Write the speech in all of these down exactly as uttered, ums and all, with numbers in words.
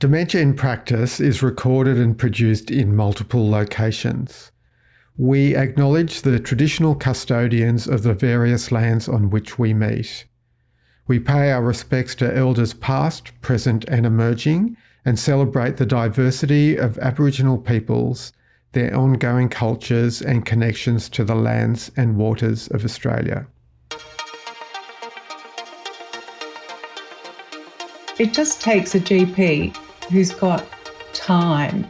Dementia in Practice is recorded and produced in multiple locations. We acknowledge the traditional custodians of the various lands on which we meet. We pay our respects to elders past, present and emerging, and celebrate the diversity of Aboriginal peoples, their ongoing cultures and connections to the lands and waters of Australia. It just takes a G P who's got time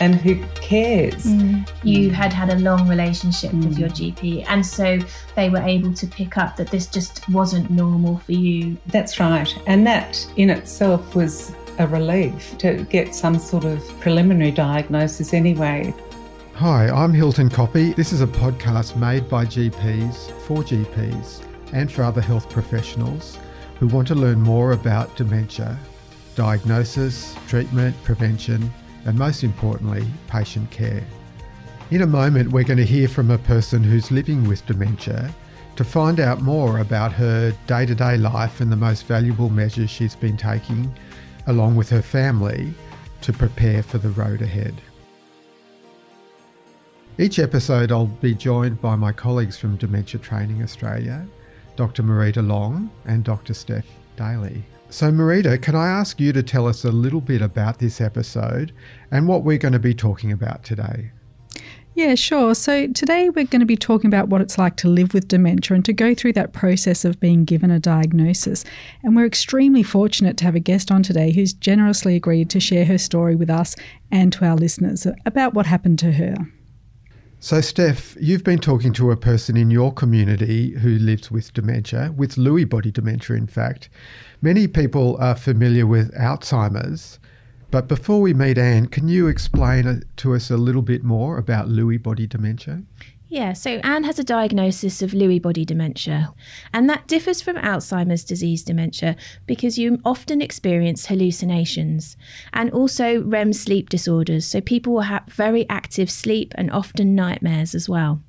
and who cares. Mm. You had had a long relationship mm. with your G P, and so they were able to pick up that this just wasn't normal for you. That's right, and that in itself was a relief to get some sort of preliminary diagnosis anyway. Hi, I'm Hilton Coppey. This is a podcast made by G Ps, for G Ps and for other health professionals who want to learn more about dementia, diagnosis, treatment, prevention, and most importantly, patient care. In a moment, we're going to hear from a person who's living with dementia to find out more about her day-to-day life and the most valuable measures she's been taking, along with her family, to prepare for the road ahead. Each episode, I'll be joined by my colleagues from Dementia Training Australia, Doctor Marita Long and Doctor Steph Daly. So Marita, can I ask you to tell us a little bit about this episode and what we're going to be talking about today? Yeah, sure. So today we're going to be talking about what it's like to live with dementia and to go through that process of being given a diagnosis. And we're extremely fortunate to have a guest on today who's generously agreed to share her story with us and to our listeners about what happened to her. So Steph, you've been talking to a person in your community who lives with dementia, with Lewy body dementia in fact. Many people are familiar with Alzheimer's, but before we meet Anne, can you explain to us a little bit more about Lewy body dementia? Yeah, so Anne has a diagnosis of Lewy body dementia, and that differs from Alzheimer's disease dementia because you often experience hallucinations and also R E M sleep disorders. So people will have very active sleep and often nightmares as well.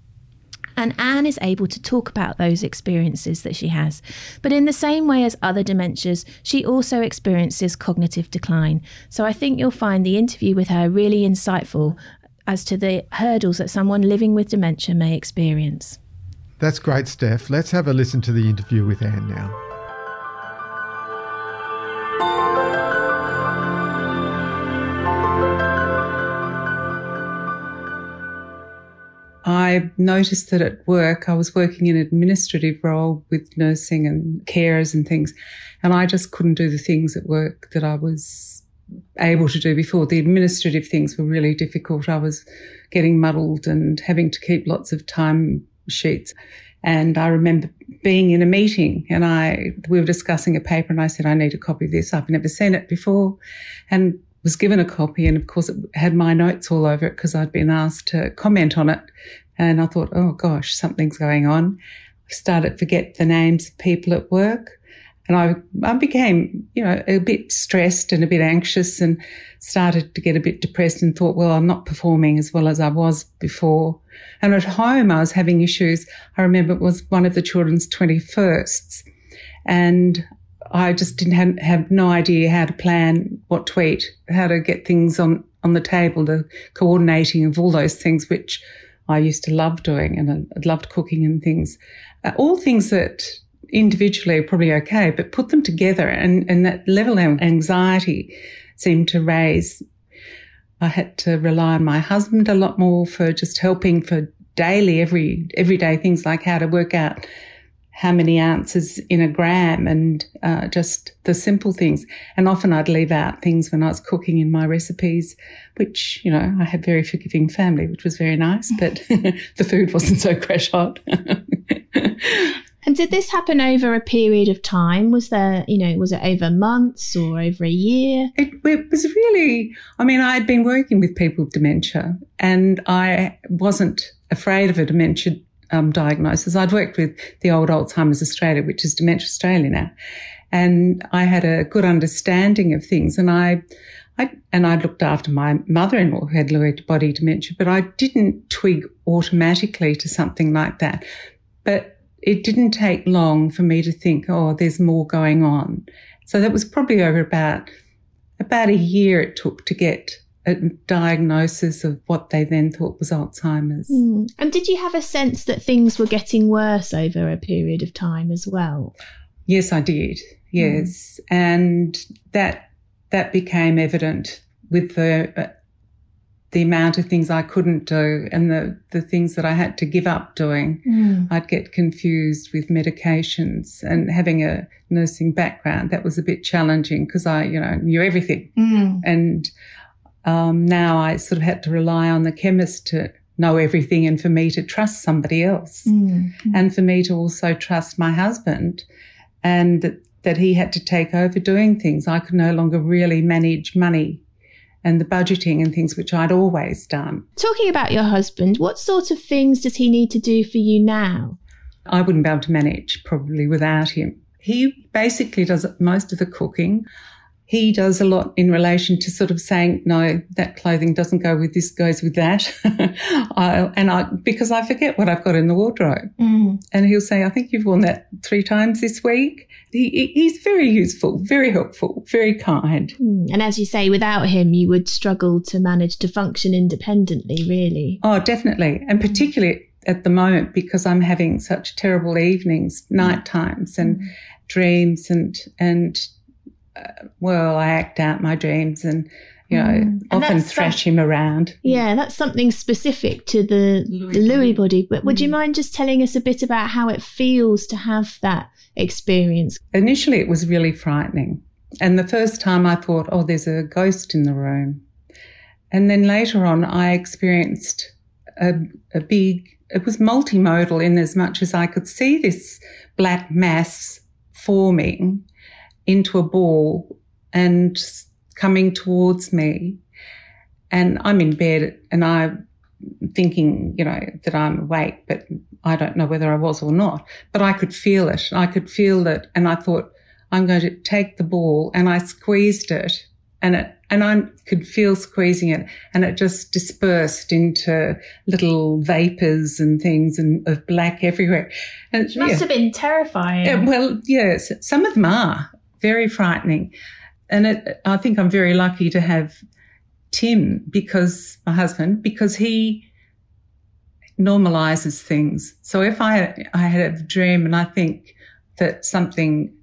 And Anne is able to talk about those experiences that she has. But in the same way as other dementias, she also experiences cognitive decline. So I think you'll find the interview with her really insightful as to the hurdles that someone living with dementia may experience. That's great, Steph. Let's have a listen to the interview with Anne now. I noticed that at work, I was working in an administrative role with nursing and carers and things, and I just couldn't do the things at work that I was able to do before. The administrative things were really difficult. I was getting muddled and having to keep lots of time sheets. And I remember being in a meeting and I we were discussing a paper and I said, I need a copy of this. I've never seen it before, and was given a copy. And of course it had my notes all over it because I'd been asked to comment on it. And I thought, oh gosh, something's going on. I started to forget the names of people at work. And I, I became, you know, a bit stressed and a bit anxious and started to get a bit depressed and thought, well, I'm not performing as well as I was before. And at home, I was having issues. I remember it was one of the children's twenty-firsts and I just didn't have, have no idea how to plan what to eat, how to get things on, on the table, the coordinating of all those things, which I used to love doing, and I loved cooking and things. Uh, all things that individually probably okay, but put them together and, and that level of anxiety seemed to raise. I had to rely on my husband a lot more for just helping for daily, every everyday things like how to work out how many ounces in a gram and uh, just the simple things. And often I'd leave out things when I was cooking in my recipes, which, you know, I had very forgiving family, which was very nice, but the food wasn't so crash hot. And did this happen over a period of time? Was there, you know, was it over months or over a year? It, it was really, I mean, I had been working with people with dementia and I wasn't afraid of a dementia um, diagnosis. I'd worked with the old Alzheimer's Australia, which is Dementia Australia now, and I had a good understanding of things. And I, I and I looked after my mother-in-law who had Lewy body dementia, but I didn't twig automatically to something like that. But it didn't take long for me to think, oh, there's more going on. So that was probably over about About a year it took to get a diagnosis of what they then thought was Alzheimer's. Mm. And did you have a sense that things were getting worse over a period of time as well? Yes, I did, yes. Mm. And that that became evident with the uh, the amount of things I couldn't do and the, the things that I had to give up doing. Mm. I'd get confused with medications, and having a nursing background, that was a bit challenging because I, you know, knew everything. Mm. And um, now I sort of had to rely on the chemist to know everything, and for me to trust somebody else, mm. and for me to also trust my husband, and that, that he had to take over doing things. I could no longer really manage money and the budgeting and things which I'd always done. Talking about your husband, what sort of things does he need to do for you now? I wouldn't be able to manage probably without him. He basically does most of the cooking. He does a lot in relation to sort of saying, no, that clothing doesn't go with this, goes with that. I, and I, because I forget what I've got in the wardrobe. Mm. And he'll say, I think you've worn that three times this week. He, he's very useful, very helpful, very kind. Mm. And as you say, without him, you would struggle to manage to function independently, really. Oh, definitely. And particularly at the moment, because I'm having such terrible evenings, night times and mm. dreams and, and, Uh, well, I act out my dreams and, you know, mm. and often thrash some, him around. Yeah, that's something specific to the Lewy, the Lewy body. But mm. would you mind just telling us a bit about how it feels to have that experience? Initially, it was really frightening. And the first time I thought, oh, there's a ghost in the room. And then later on, I experienced a, a big, it was multimodal in as much as I could see this black mass forming into a ball and coming towards me, and I'm in bed and I'm thinking, you know, that I'm awake, but I don't know whether I was or not, but I could feel it. I could feel it, and I thought, I'm going to take the ball, and I squeezed it, and it, and I could feel squeezing it, and it just dispersed into little vapours and things and of black everywhere. And it must yeah. have been terrifying. Yeah, well, yes, some of them are. Very frightening. And it, I think I'm very lucky to have Tim, because my husband, because he normalises things. So if I, I had a dream and I think that something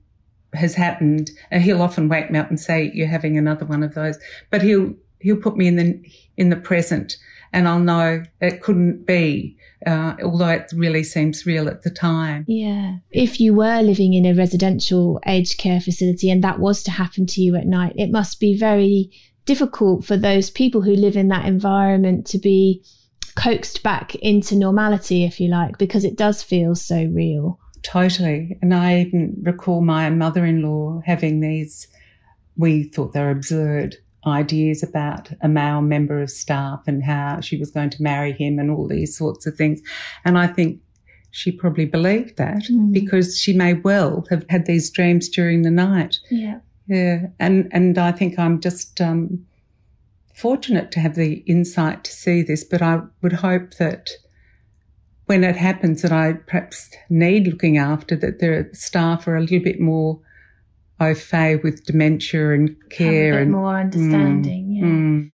has happened, and he'll often wake me up and say, you're having another one of those. But he'll he'll put me in the in the present, and I'll know it couldn't be, uh, although it really seems real at the time. Yeah. If you were living in a residential aged care facility and that was to happen to you at night, it must be very difficult for those people who live in that environment to be coaxed back into normality, if you like, because it does feel so real. Totally. And I even recall my mother-in-law having these, we thought they were absurd, ideas about a male member of staff and how she was going to marry him and all these sorts of things. And I think she probably believed that mm. because she may well have had these dreams during the night. Yeah. Yeah. And and I think I'm just um, fortunate to have the insight to see this, but I would hope that when it happens that I perhaps need looking after, that their staff are a little bit more au fait with dementia and care. Have a bit and more understanding, mm, yeah. Mm.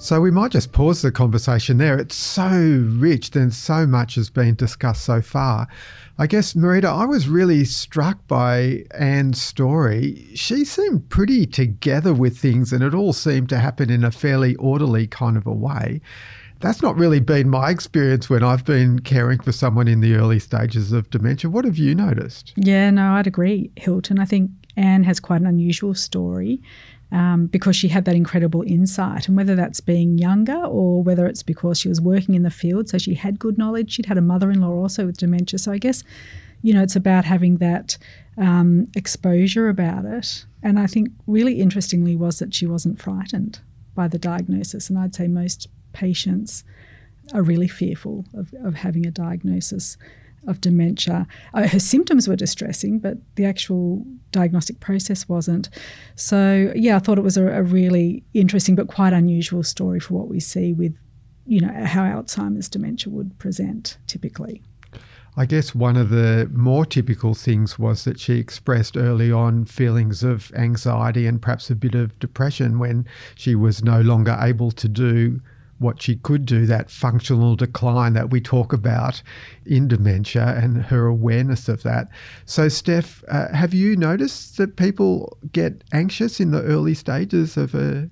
So we might just pause the conversation there. It's so rich, and so much has been discussed so far. I guess, Marita, I was really struck by Anne's story. She seemed pretty together with things, and it all seemed to happen in a fairly orderly kind of a way. That's not really been my experience when I've been caring for someone in the early stages of dementia. What have you noticed? Yeah, no, I'd agree, Hilton. I think Anne has quite an unusual story. Um, because she had that incredible insight, and whether that's being younger or whether it's because she was working in the field, so she had good knowledge. She'd had a mother-in-law also with dementia. So I guess, you know, it's about having that um, exposure about it. And I think really interestingly was that she wasn't frightened by the diagnosis. And I'd say most patients are really fearful of, of having a diagnosis of dementia. Uh, her symptoms were distressing, but the actual diagnostic process wasn't. So, yeah, I thought it was a, a really interesting but quite unusual story for what we see with, you know, how Alzheimer's dementia would present typically. I guess one of the more typical things was that she expressed early on feelings of anxiety and perhaps a bit of depression when she was no longer able to do what she could do, that functional decline that we talk about in dementia and her awareness of that. So, Steph, uh, have you noticed that people get anxious in the early stages of a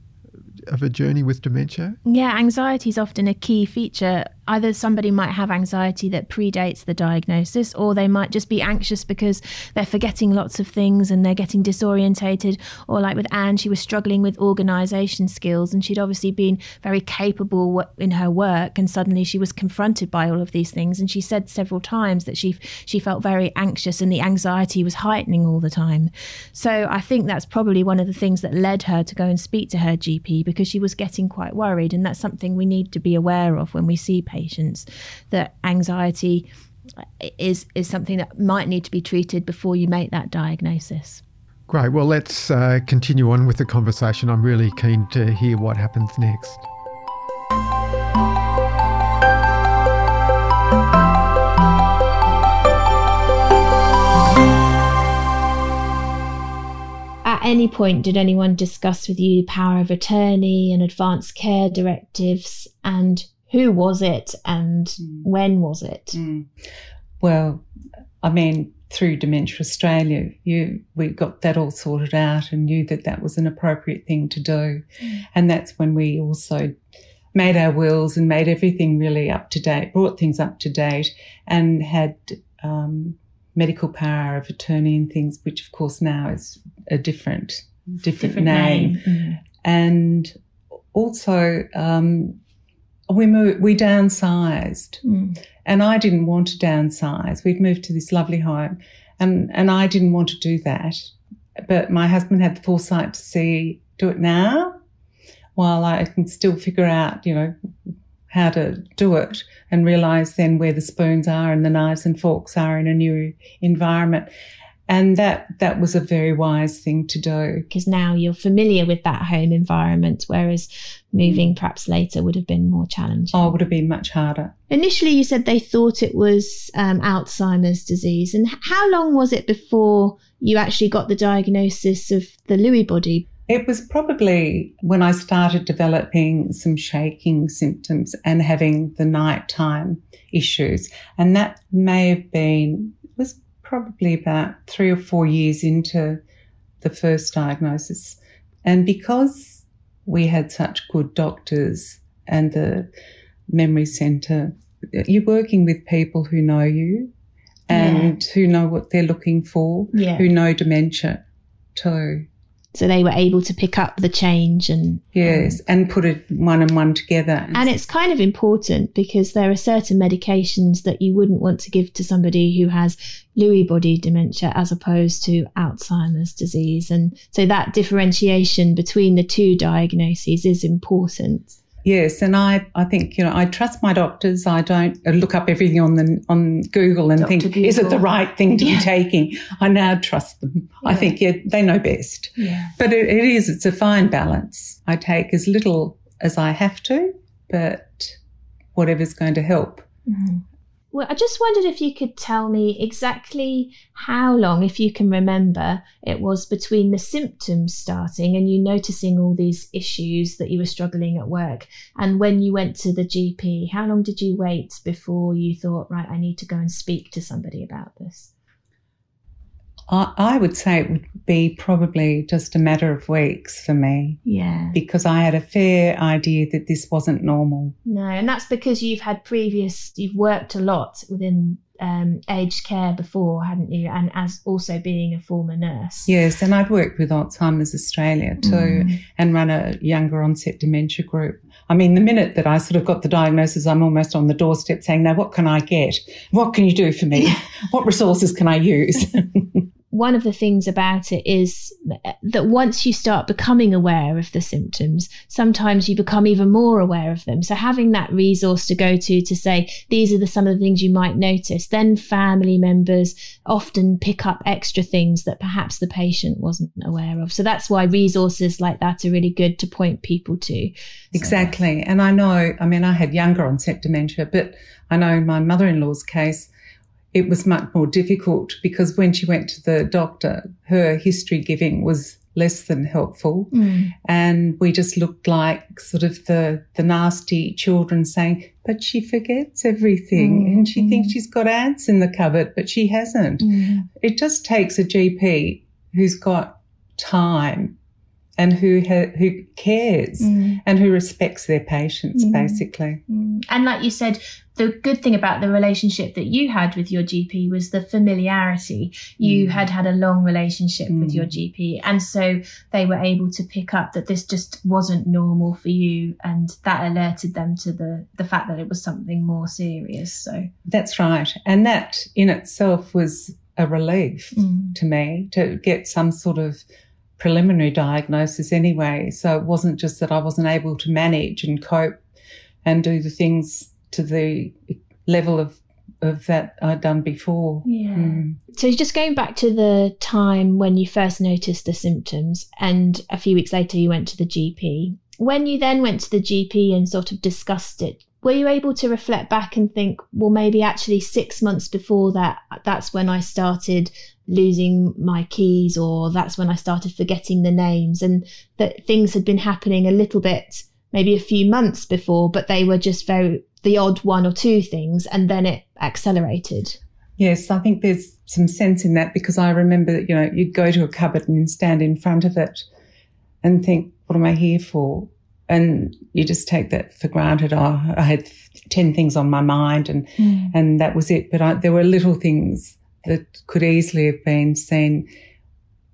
of a journey with dementia? Yeah, anxiety is often a key feature. Either somebody might have anxiety that predates the diagnosis, or they might just be anxious because they're forgetting lots of things and they're getting disorientated. Or like with Anne, she was struggling with organisation skills, and she'd obviously been very capable in her work, and suddenly she was confronted by all of these things. And she said several times that she she felt very anxious, and the anxiety was heightening all the time. So I think that's probably one of the things that led her to go and speak to her G P, because she was getting quite worried. And that's something we need to be aware of when we see patients. Patients, that anxiety is is something that might need to be treated before you make that diagnosis. Great. Well, let's uh, continue on with the conversation. I'm really keen to hear what happens next. At any point, did anyone discuss with you power of attorney and advanced care directives, and who was it and mm. when was it? Mm. Well, I mean, through Dementia Australia, you we got that all sorted out and knew that that was an appropriate thing to do. Mm. And that's when we also made our wills and made everything really up to date, brought things up to date, and had um, medical power of attorney and things, which, of course, now is a different, different, different name. name. Mm. And also... Um, We moved, we downsized mm. and I didn't want to downsize. We'd moved to this lovely home and, and I didn't want to do that. But my husband had the foresight to see, do it now while I can still figure out, you know, how to do it, and realise then where the spoons are and the knives and forks are in a new environment. And that, that was a very wise thing to do. Because now you're familiar with that home environment, whereas moving mm. perhaps later would have been more challenging. Oh, it would have been much harder. Initially you said they thought it was um, Alzheimer's disease. And how long was it before you actually got the diagnosis of the Lewy body? It was probably when I started developing some shaking symptoms and having the nighttime issues. And that may have been... was. probably about three or four years into the first diagnosis. And because we had such good doctors and the memory centre, you're working with people who know you and yeah. who know what they're looking for, yeah. who know dementia too. So they were able to pick up the change and... Yes, um, and put it one and one together. And, and it's kind of important because there are certain medications that you wouldn't want to give to somebody who has Lewy body dementia as opposed to Alzheimer's disease. And so that differentiation between the two diagnoses is important. Yes, and I, I think, you know, I trust my doctors. I don't look up everything on the on Google and Doctor think, Google. Is it the right thing to yeah. be taking? I now trust them. Yeah. I think yeah, they know best. Yeah. But it, it is, it's a fine balance. I take as little as I have to, but whatever's going to help. Mm-hmm. Well, I just wondered if you could tell me exactly how long, if you can remember, it was between the symptoms starting and you noticing all these issues that you were struggling at work, and when you went to the G P. How long did you wait before you thought, right, I need to go and speak to somebody about this? I, I would say it would be probably just a matter of weeks for me. Yeah. Because I had a fair idea that this wasn't normal. No, and that's because you've had previous, you've worked a lot within um, aged care before, hadn't you? And as also being a former nurse. Yes, and I'd worked with Alzheimer's Australia too mm. and run a younger onset dementia group. I mean, the minute that I sort of got the diagnosis, I'm almost on the doorstep saying, now what can I get? What can you do for me? What resources can I use? One of the things about it is that once you start becoming aware of the symptoms, sometimes you become even more aware of them. So having that resource to go to to say, these are the, some of the things you might notice, then family members often pick up extra things that perhaps the patient wasn't aware of. So that's why resources like that are really good to point people to. Exactly. So. And I know, I mean, I had younger onset dementia, but I know in my mother-in-law's case, it was much more difficult because when she went to the doctor, her history giving was less than helpful. Mm. And we just looked like sort of the, the nasty children saying, but she forgets everything mm. and she thinks she's got ants in the cupboard, but she hasn't. Mm. It just takes a G P who's got time and who ha- who cares mm. and who respects their patients, mm. basically. Mm. And like you said, the good thing about the relationship that you had with your G P was the familiarity. You mm. had had a long relationship mm. with your G P, and so they were able to pick up that this just wasn't normal for you, and that alerted them to the, the fact that it was something more serious. So that's right. And that in itself was a relief mm. to me, to get some sort of preliminary diagnosis anyway. So it wasn't just that I wasn't able to manage and cope and do the things to the level of, of that I'd done before. Yeah. Mm. So just going back to the time when you first noticed the symptoms and a few weeks later you went to the G P. When you then went to the G P and sort of discussed it, were you able to reflect back and think, well, maybe actually six months before that, that's when I started losing my keys, or that's when I started forgetting the names, and that things had been happening a little bit, maybe a few months before, but they were just very the odd one or two things, and then it accelerated? Yes, I think there's some sense in that, because I remember that, you know, you'd go to a cupboard and stand in front of it and think, what am I here for? And you just take that for granted. Oh, I had ten things on my mind and mm. and that was it. But I, there were little things that could easily have been seen.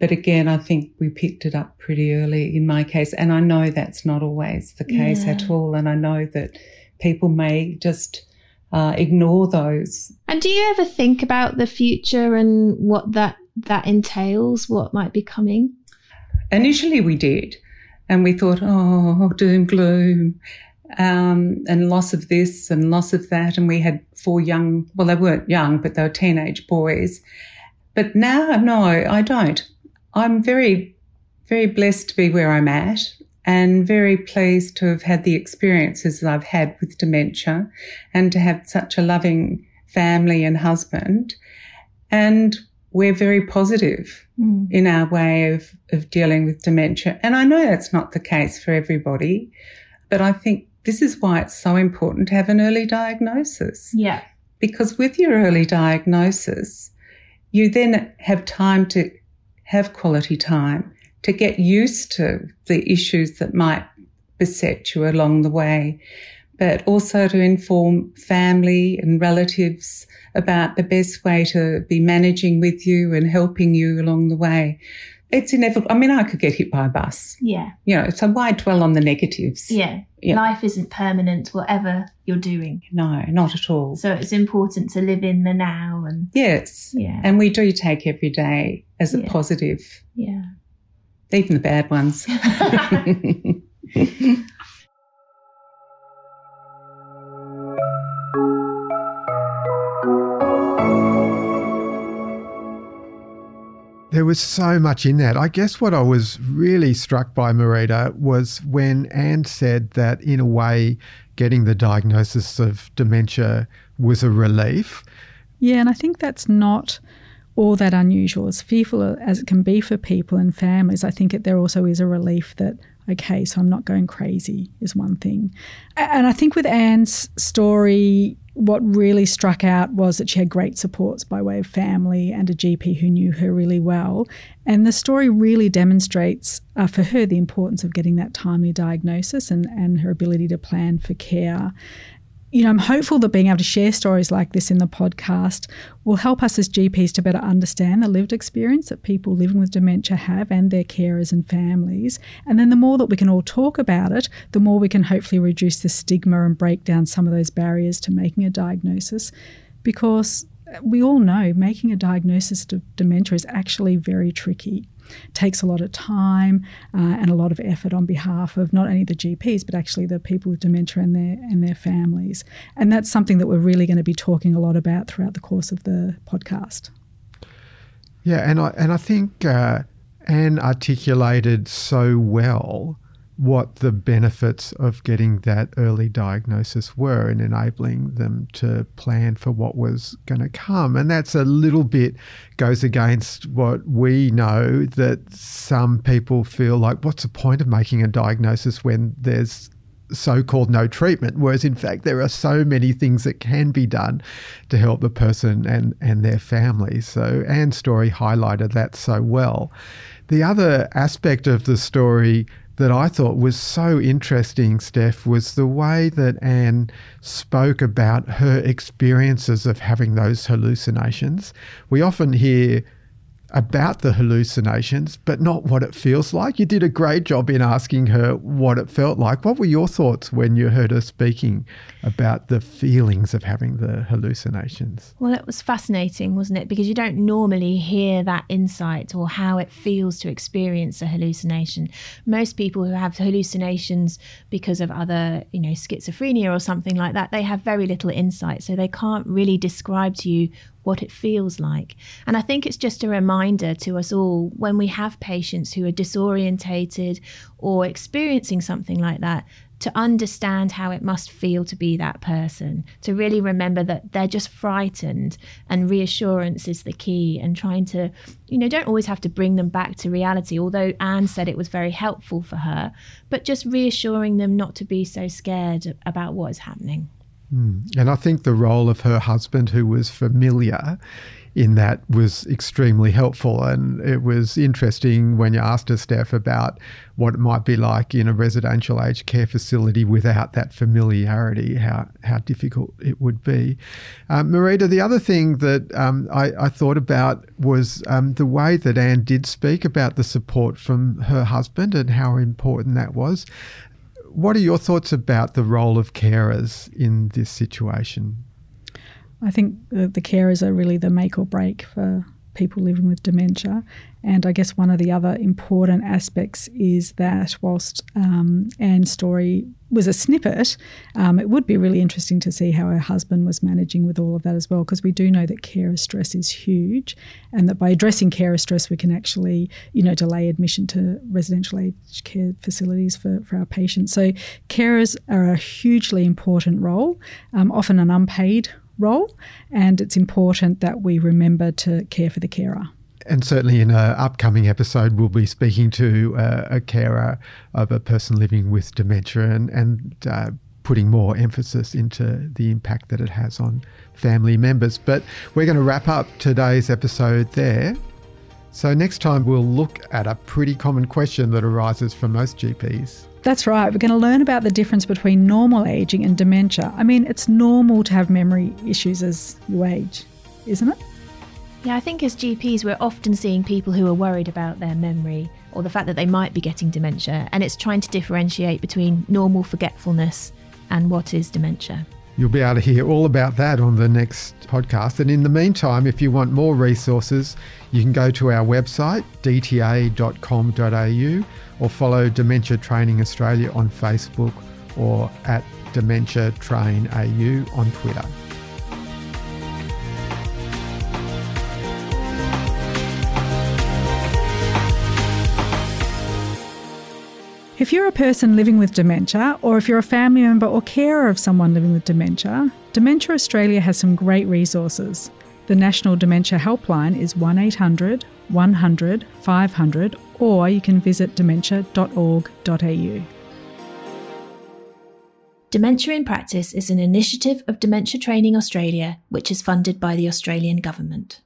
But again, I think we picked it up pretty early in my case. And I know that's not always the case yeah. at all. And I know that people may just uh, ignore those. And do you ever think about the future and what that, that entails, what might be coming? Initially we did. And we thought, oh, doom, gloom, um, and loss of this and loss of that. And we had four young, well, they weren't young, but they were teenage boys. But now, no, I don't. I'm very, very blessed to be where I'm at and very pleased to have had the experiences that I've had with dementia and to have such a loving family and husband. And we're very positive mm. in our way of, of dealing with dementia. And I know that's not the case for everybody, but I think this is why it's so important to have an early diagnosis. Yeah. Because with your early diagnosis, you then have time to have quality time, to get used to the issues that might beset you along the way, but also to inform family and relatives about the best way to be managing with you and helping you along the way. It's inevitable. I mean, I could get hit by a bus. Yeah. You know, so why dwell on the negatives? Yeah. yeah. Life isn't permanent, whatever you're doing. No, not at all. So it's important to live in the now. And yes. Yeah. And we do take every day as yeah. a positive. Yeah. Even the bad ones. There was so much in that. I guess what I was really struck by, Marita, was when Anne said that in a way getting the diagnosis of dementia was a relief. Yeah, and I think that's not all that unusual. As fearful as it can be for people and families, I think it, there also is a relief that, okay, so I'm not going crazy is one thing. And I think with Anne's story, what really struck out was that she had great supports by way of family and a G P who knew her really well. And the story really demonstrates uh, for her the importance of getting that timely diagnosis and, and her ability to plan for care. You know, I'm hopeful that being able to share stories like this in the podcast will help us as G Ps to better understand the lived experience that people living with dementia have and their carers and families. And then the more that we can all talk about it, the more we can hopefully reduce the stigma and break down some of those barriers to making a diagnosis, because we all know making a diagnosis of dementia is actually very tricky. It takes a lot of time uh, and a lot of effort on behalf of not only the G Ps, but actually the people with dementia and their and their families. And that's something that we're really going to be talking a lot about throughout the course of the podcast. Yeah, and I, and I think uh, Anne articulated so well what the benefits of getting that early diagnosis were in enabling them to plan for what was going to come. And that's a little bit goes against what we know, that some people feel like, what's the point of making a diagnosis when there's so-called no treatment, whereas in fact there are so many things that can be done to help the person and, and their family. So Anne's story highlighted that so well. The other aspect of the story that I thought was so interesting, Steph, was the way that Anne spoke about her experiences of having those hallucinations. We often hear about the hallucinations, but not what it feels like. You did a great job in asking her what it felt like. What were your thoughts when you heard her speaking about the feelings of having the hallucinations? Well, it was fascinating, wasn't it? Because you don't normally hear that insight or how it feels to experience a hallucination. Most people who have hallucinations because of other, you know, schizophrenia or something like that, they have very little insight. So they can't really describe to you what it feels like. And I think it's just a reminder to us all when we have patients who are disorientated or experiencing something like that, to understand how it must feel to be that person, to really remember that they're just frightened, and reassurance is the key, and trying to, you know, don't always have to bring them back to reality, although Anne said it was very helpful for her, but just reassuring them not to be so scared about what is happening. And I think the role of her husband, who was familiar in that, was extremely helpful. And it was interesting when you asked her, Steph, about what it might be like in a residential aged care facility without that familiarity, how, how difficult it would be. Um, Marita, the other thing that um, I, I thought about was um, the way that Anne did speak about the support from her husband and how important that was. What are your thoughts about the role of carers in this situation? I think the, the carers are really the make or break for people living with dementia. And I guess one of the other important aspects is that whilst um, Anne's story was a snippet, um, it would be really interesting to see how her husband was managing with all of that as well, because we do know that carer stress is huge, and that by addressing carer stress we can actually, you know, delay admission to residential aged care facilities for, for our patients. So carers are a hugely important role, um, often an unpaid role, and it's important that we remember to care for the carer. And certainly in an upcoming episode, we'll be speaking to uh, a carer of a person living with dementia and, and uh, putting more emphasis into the impact that it has on family members. But we're going to wrap up today's episode there. So next time, we'll look at a pretty common question that arises from most G Ps. That's right. We're going to learn about the difference between normal ageing and dementia. I mean, it's normal to have memory issues as you age, isn't it? Yeah, I think as G Ps, we're often seeing people who are worried about their memory or the fact that they might be getting dementia, and it's trying to differentiate between normal forgetfulness and what is dementia. You'll be able to hear all about that on the next podcast. And in the meantime, if you want more resources, you can go to our website, d t a dot com dot a u, or follow Dementia Training Australia on Facebook or at Dementia Train A U on Twitter. If you're a person living with dementia, or if you're a family member or carer of someone living with dementia, Dementia Australia has some great resources. The National Dementia Helpline is one eight hundred, one hundred, five hundred, or you can visit dementia dot org dot a u. Dementia in Practice is an initiative of Dementia Training Australia, which is funded by the Australian Government.